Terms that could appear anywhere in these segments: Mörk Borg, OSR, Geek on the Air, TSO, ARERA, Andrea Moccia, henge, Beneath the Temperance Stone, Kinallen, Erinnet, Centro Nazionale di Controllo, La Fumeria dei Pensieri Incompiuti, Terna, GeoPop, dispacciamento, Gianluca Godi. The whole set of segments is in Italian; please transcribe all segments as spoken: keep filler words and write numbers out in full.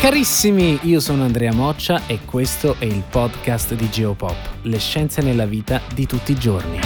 Carissimi, io sono Andrea Moccia e questo è il podcast di GeoPop, le scienze nella vita di tutti i giorni.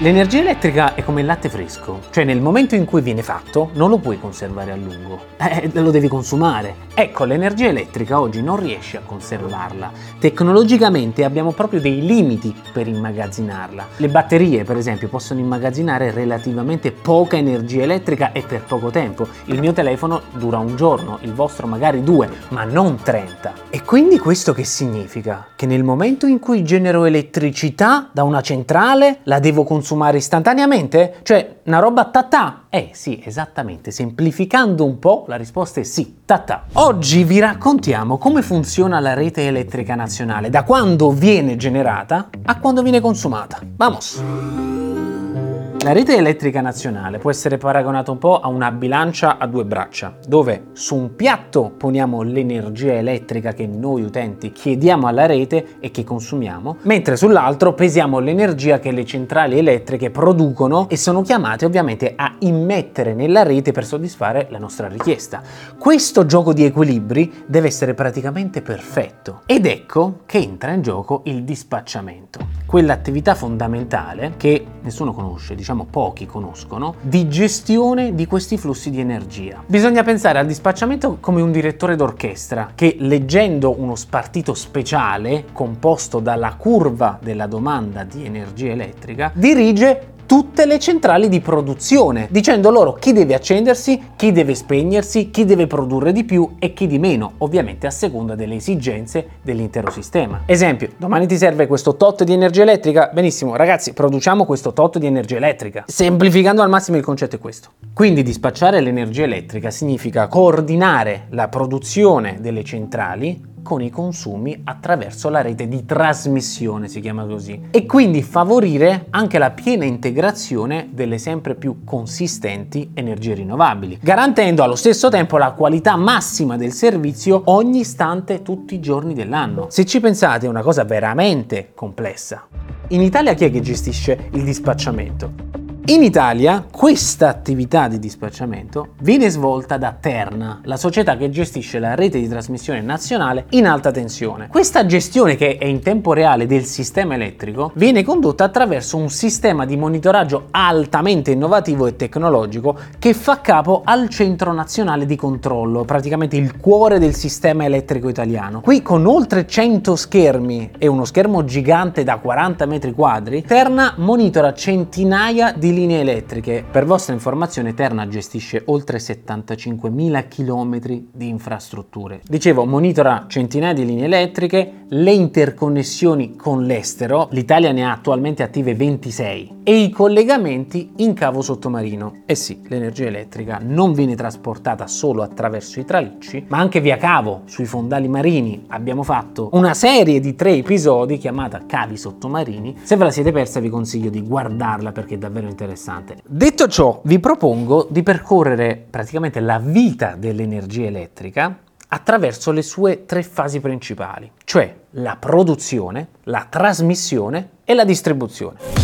L'energia elettrica è come il latte fresco, cioè nel momento in cui viene fatto non lo puoi conservare a lungo, eh, lo devi consumare. Ecco, l'energia elettrica oggi non riesce a conservarla. Tecnologicamente abbiamo proprio dei limiti per immagazzinarla. Le batterie, per esempio, possono immagazzinare relativamente poca energia elettrica e per poco tempo. Il mio telefono dura un giorno, il vostro magari due, ma non trenta. E quindi questo che significa? Che nel momento in cui genero elettricità da una centrale la devo consumare consumare istantaneamente? Cioè, una roba tatà? Eh sì, esattamente. Semplificando un po', la risposta è sì, tatà. Oggi vi raccontiamo come funziona la rete elettrica nazionale, da quando viene generata a quando viene consumata. Vamos! La rete elettrica nazionale può essere paragonata un po' a una bilancia a due braccia, dove su un piatto poniamo l'energia elettrica che noi utenti chiediamo alla rete e che consumiamo, mentre sull'altro pesiamo l'energia che le centrali elettriche producono e sono chiamate ovviamente a immettere nella rete per soddisfare la nostra richiesta. Questo gioco di equilibri deve essere praticamente perfetto ed ecco che entra in gioco il dispacciamento, quell'attività fondamentale che nessuno conosce, diciamo pochi conoscono, di gestione di questi flussi di energia. Bisogna pensare al dispacciamento come un direttore d'orchestra che, leggendo uno spartito speciale composto dalla curva della domanda di energia elettrica, dirige tutte le centrali di produzione, dicendo loro chi deve accendersi, chi deve spegnersi, chi deve produrre di più e chi di meno, ovviamente a seconda delle esigenze dell'intero sistema. Esempio, domani ti serve questo tot di energia elettrica? Benissimo, ragazzi, produciamo questo tot di energia elettrica. Semplificando al massimo il concetto è questo. Quindi dispacciare l'energia elettrica significa coordinare la produzione delle centrali con i consumi attraverso la rete di trasmissione, si chiama così, e quindi favorire anche la piena integrazione delle sempre più consistenti energie rinnovabili, garantendo allo stesso tempo la qualità massima del servizio ogni istante, tutti i giorni dell'anno. Se ci pensate è una cosa veramente complessa. In Italia chi è che gestisce il dispacciamento? In Italia questa attività di dispacciamento viene svolta da Terna, la società che gestisce la rete di trasmissione nazionale in alta tensione. Questa gestione, che è in tempo reale, del sistema elettrico viene condotta attraverso un sistema di monitoraggio altamente innovativo e tecnologico che fa capo al Centro Nazionale di Controllo, praticamente il cuore del sistema elettrico italiano. Qui, con oltre cento schermi e uno schermo gigante da quaranta metri quadri, Terna monitora centinaia di linee elettriche. Per vostra informazione, Terna gestisce oltre settantacinquemila chilometri di infrastrutture. Dicevo, monitora centinaia di linee elettriche, le interconnessioni con l'estero, l'Italia ne ha attualmente attive ventisei, e i collegamenti in cavo sottomarino. Eh sì, l'energia elettrica non viene trasportata solo attraverso i tralicci, ma anche via cavo, sui fondali marini. Abbiamo fatto una serie di tre episodi chiamata Cavi Sottomarini. Se ve la siete persa vi consiglio di guardarla perché è davvero interessante. Detto ciò, vi propongo di percorrere praticamente la vita dell'energia elettrica attraverso le sue tre fasi principali, cioè la produzione, la trasmissione e la distribuzione.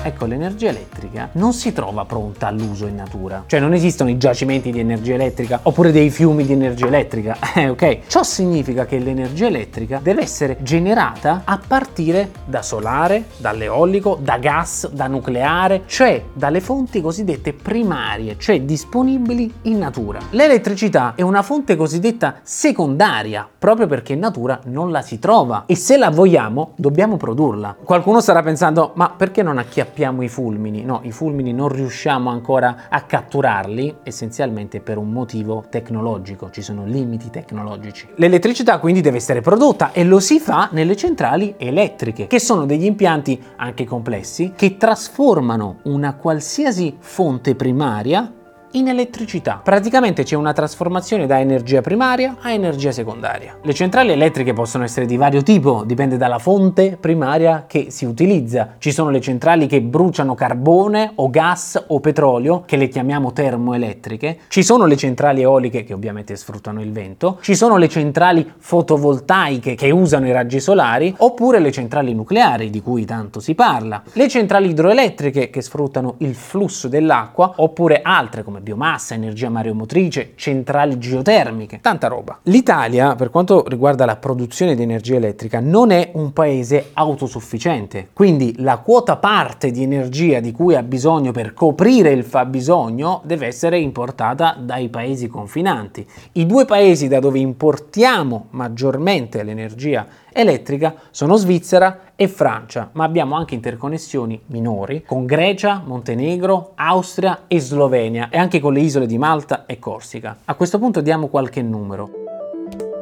Ecco, l'energia elettrica non si trova pronta all'uso in natura, cioè non esistono i giacimenti di energia elettrica oppure dei fiumi di energia elettrica, eh, ok? Ciò significa che l'energia elettrica deve essere generata a partire da solare, dall'eolico, da gas, da nucleare, cioè dalle fonti cosiddette primarie, cioè disponibili in natura. L'elettricità è una fonte cosiddetta secondaria, proprio perché in natura non la si trova e se la vogliamo dobbiamo produrla. Qualcuno starà pensando, ma perché non acchiappiamo scappiamo i fulmini, no, i fulmini non riusciamo ancora a catturarli, essenzialmente per un motivo tecnologico, ci sono limiti tecnologici. L'elettricità quindi deve essere prodotta e lo si fa nelle centrali elettriche, che sono degli impianti anche complessi, che trasformano una qualsiasi fonte primaria in elettricità. Praticamente c'è una trasformazione da energia primaria a energia secondaria. Le centrali elettriche possono essere di vario tipo, dipende dalla fonte primaria che si utilizza. Ci sono le centrali che bruciano carbone o gas o petrolio, che le chiamiamo termoelettriche. Ci sono le centrali eoliche, che ovviamente sfruttano il vento. Ci sono le centrali fotovoltaiche, che usano i raggi solari, oppure le centrali nucleari, di cui tanto si parla. Le centrali idroelettriche, che sfruttano il flusso dell'acqua, oppure altre come biomassa, energia mareomotrice, centrali geotermiche, tanta roba. L'Italia, per quanto riguarda la produzione di energia elettrica, non è un paese autosufficiente, quindi la quota parte di energia di cui ha bisogno per coprire il fabbisogno deve essere importata dai paesi confinanti. I due paesi da dove importiamo maggiormente l'energia elettrica sono Svizzera e Francia, ma abbiamo anche interconnessioni minori con Grecia, Montenegro, Austria e Slovenia, e anche con le isole di Malta e Corsica. A questo punto diamo qualche numero.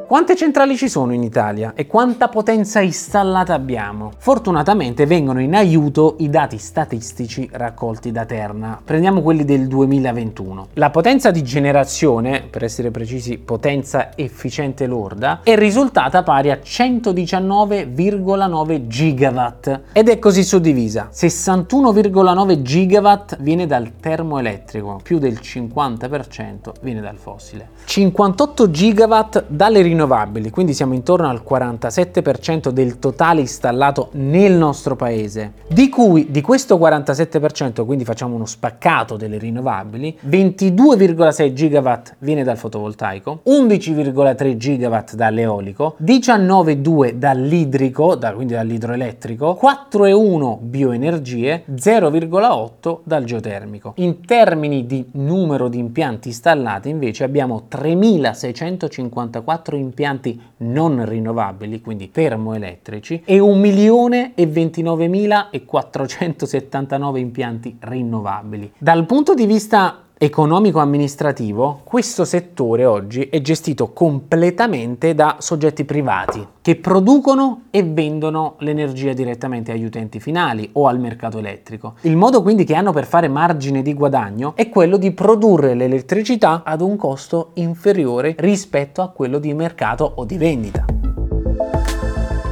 Quante centrali ci sono in Italia e quanta potenza installata abbiamo? Fortunatamente vengono in aiuto i dati statistici raccolti da Terna. Prendiamo quelli del duemilaventuno. La potenza di generazione, per essere precisi potenza efficiente lorda, è risultata pari a centodiciannove virgola nove gigawatt ed è così suddivisa. sessantuno virgola nove gigawatt viene dal termoelettrico, più del cinquanta per cento viene dal fossile. cinquantotto gigawatt dalle rinnovabili, quindi siamo intorno al quarantasette per cento del totale installato nel nostro paese, di cui di questo quarantasette per cento, quindi facciamo uno spaccato delle rinnovabili, ventidue virgola sei gigawatt viene dal fotovoltaico, undici virgola tre gigawatt dall'eolico, diciannove virgola due dall'idrico, da, quindi dall'idroelettrico, quattro virgola uno bioenergie, zero virgola otto dal geotermico. In termini di numero di impianti installati invece abbiamo tremilaseicentocinquantaquattro impianti non rinnovabili, quindi termoelettrici, e un milione e ventinovemilaquattrocentosettantanove impianti rinnovabili. Dal punto di vista economico-amministrativo, questo settore oggi è gestito completamente da soggetti privati che producono e vendono l'energia direttamente agli utenti finali o al mercato elettrico. Il modo quindi che hanno per fare margine di guadagno è quello di produrre l'elettricità ad un costo inferiore rispetto a quello di mercato o di vendita.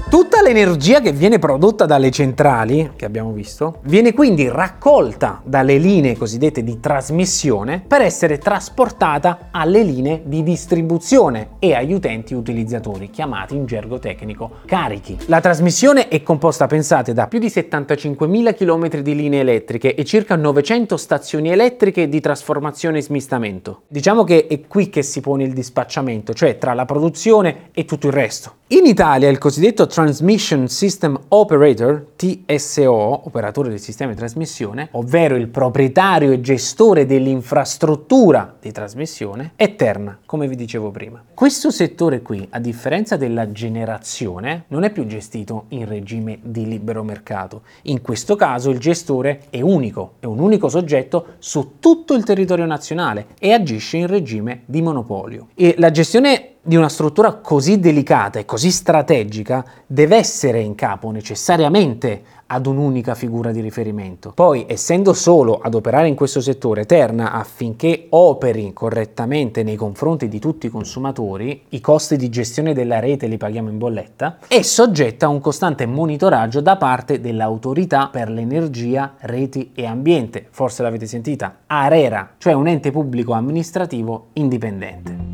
Tutta l'energia che viene prodotta dalle centrali, che abbiamo visto, viene quindi raccolta dalle linee cosiddette di trasmissione per essere trasportata alle linee di distribuzione e agli utenti utilizzatori, chiamati in gergo tecnico carichi. La trasmissione è composta, pensate, da più di settantacinquemila chilometri di linee elettriche e circa novecento stazioni elettriche di trasformazione e smistamento. Diciamo che è qui che si pone il dispacciamento, cioè tra la produzione e tutto il resto. In Italia il cosiddetto Transmission System Operator, T S O, operatore del sistema di trasmissione, ovvero il proprietario e gestore dell'infrastruttura di trasmissione, è Terna, come vi dicevo prima. Questo settore qui, a differenza della generazione, non è più gestito in regime di libero mercato. In questo caso il gestore è unico, è un unico soggetto su tutto il territorio nazionale e agisce in regime di monopolio. E la gestione di una struttura così delicata e così strategica deve essere in capo necessariamente ad un'unica figura di riferimento. Poi, essendo solo ad operare in questo settore, Terna, affinché operi correttamente nei confronti di tutti i consumatori, i costi di gestione della rete li paghiamo in bolletta, è soggetta a un costante monitoraggio da parte dell'Autorità per l'Energia, Reti e Ambiente, forse l'avete sentita, ARERA, cioè un ente pubblico amministrativo indipendente.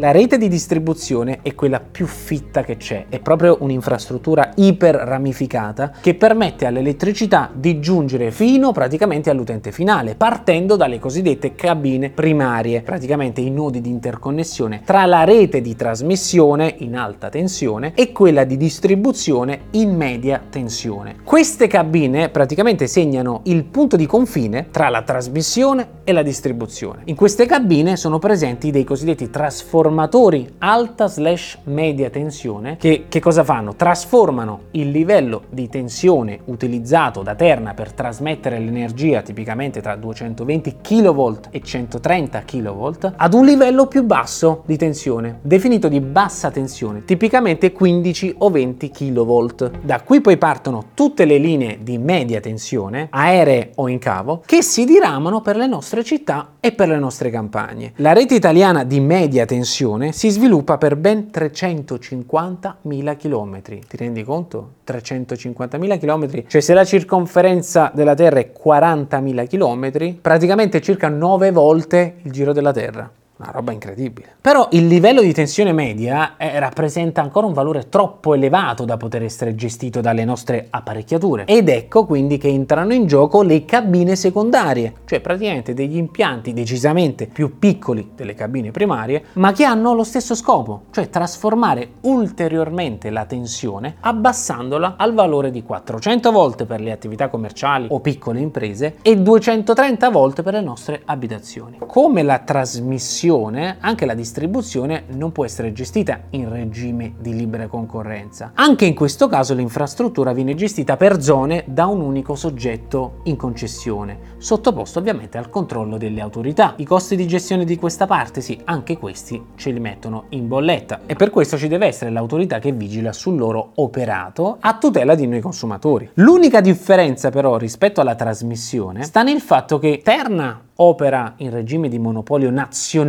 La rete di distribuzione è quella più fitta che c'è, è proprio un'infrastruttura iper ramificata che permette all'elettricità di giungere fino praticamente all'utente finale, partendo dalle cosiddette cabine primarie, praticamente i nodi di interconnessione tra la rete di trasmissione in alta tensione e quella di distribuzione in media tensione. Queste cabine praticamente segnano il punto di confine tra la trasmissione e la distribuzione. In queste cabine sono presenti dei cosiddetti trasformatori trasformatori alta slash media tensione che, che cosa fanno? Trasformano il livello di tensione utilizzato da Terna per trasmettere l'energia, tipicamente tra duecentoventi chilovolt e centotrenta chilovolt, ad un livello più basso di tensione, definito di bassa tensione, tipicamente quindici o venti chilovolt. Da qui poi partono tutte le linee di media tensione, aeree o in cavo, che si diramano per le nostre città e per le nostre campagne. La rete italiana di media tensione si sviluppa per ben trecentocinquantamila chilometri. Ti rendi conto? trecentocinquantamila chilometri, cioè se la circonferenza della Terra è quarantamila chilometri, praticamente circa nove volte il giro della Terra. Una roba incredibile. Però il livello di tensione media eh, rappresenta ancora un valore troppo elevato da poter essere gestito dalle nostre apparecchiature. Ed ecco quindi che entrano in gioco le cabine secondarie, cioè praticamente degli impianti decisamente più piccoli delle cabine primarie, ma che hanno lo stesso scopo, cioè trasformare ulteriormente la tensione abbassandola al valore di quattrocento volt per le attività commerciali o piccole imprese e duecentotrenta volt per le nostre abitazioni. Come la trasmissione anche la distribuzione non può essere gestita in regime di libera concorrenza. Anche in questo caso l'infrastruttura viene gestita per zone da un unico soggetto in concessione, sottoposto ovviamente al controllo delle autorità. I costi di gestione di questa parte, sì, anche questi ce li mettono in bolletta e per questo ci deve essere l'autorità che vigila sul loro operato a tutela di noi consumatori. L'unica differenza però rispetto alla trasmissione sta nel fatto che Terna opera in regime di monopolio nazionale,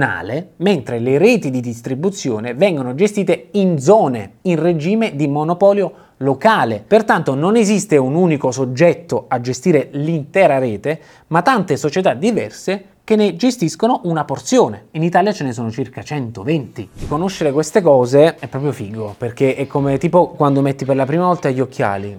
mentre le reti di distribuzione vengono gestite in zone, in regime di monopolio locale. Pertanto non esiste un unico soggetto a gestire l'intera rete, ma tante società diverse che ne gestiscono una porzione. In Italia ce ne sono circa centoventi. Conoscere queste cose è proprio figo, perché è come tipo quando metti per la prima volta gli occhiali.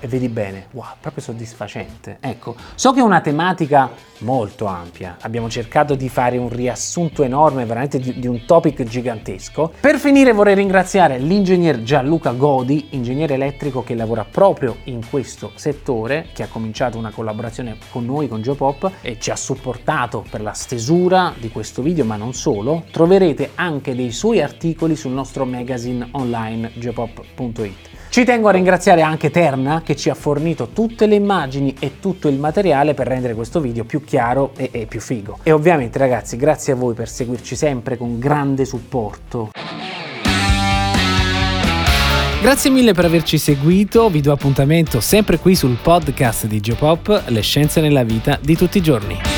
E vedi bene, wow, proprio soddisfacente. Ecco, so che è una tematica molto ampia, abbiamo cercato di fare un riassunto enorme, veramente di, di un topic gigantesco. Per finire vorrei ringraziare l'ingegner Gianluca Godi, ingegnere elettrico che lavora proprio in questo settore, che ha cominciato una collaborazione con noi, con GeoPop, e ci ha supportato per la stesura di questo video, ma non solo. Troverete anche dei suoi articoli sul nostro magazine online geopop punto it. Ci tengo a ringraziare anche Terna che ci ha fornito tutte le immagini e tutto il materiale per rendere questo video più chiaro e, e più figo. E ovviamente ragazzi, grazie a voi per seguirci sempre con grande supporto. Grazie mille per averci seguito, vi do appuntamento sempre qui sul podcast di GeoPop, le scienze nella vita di tutti i giorni.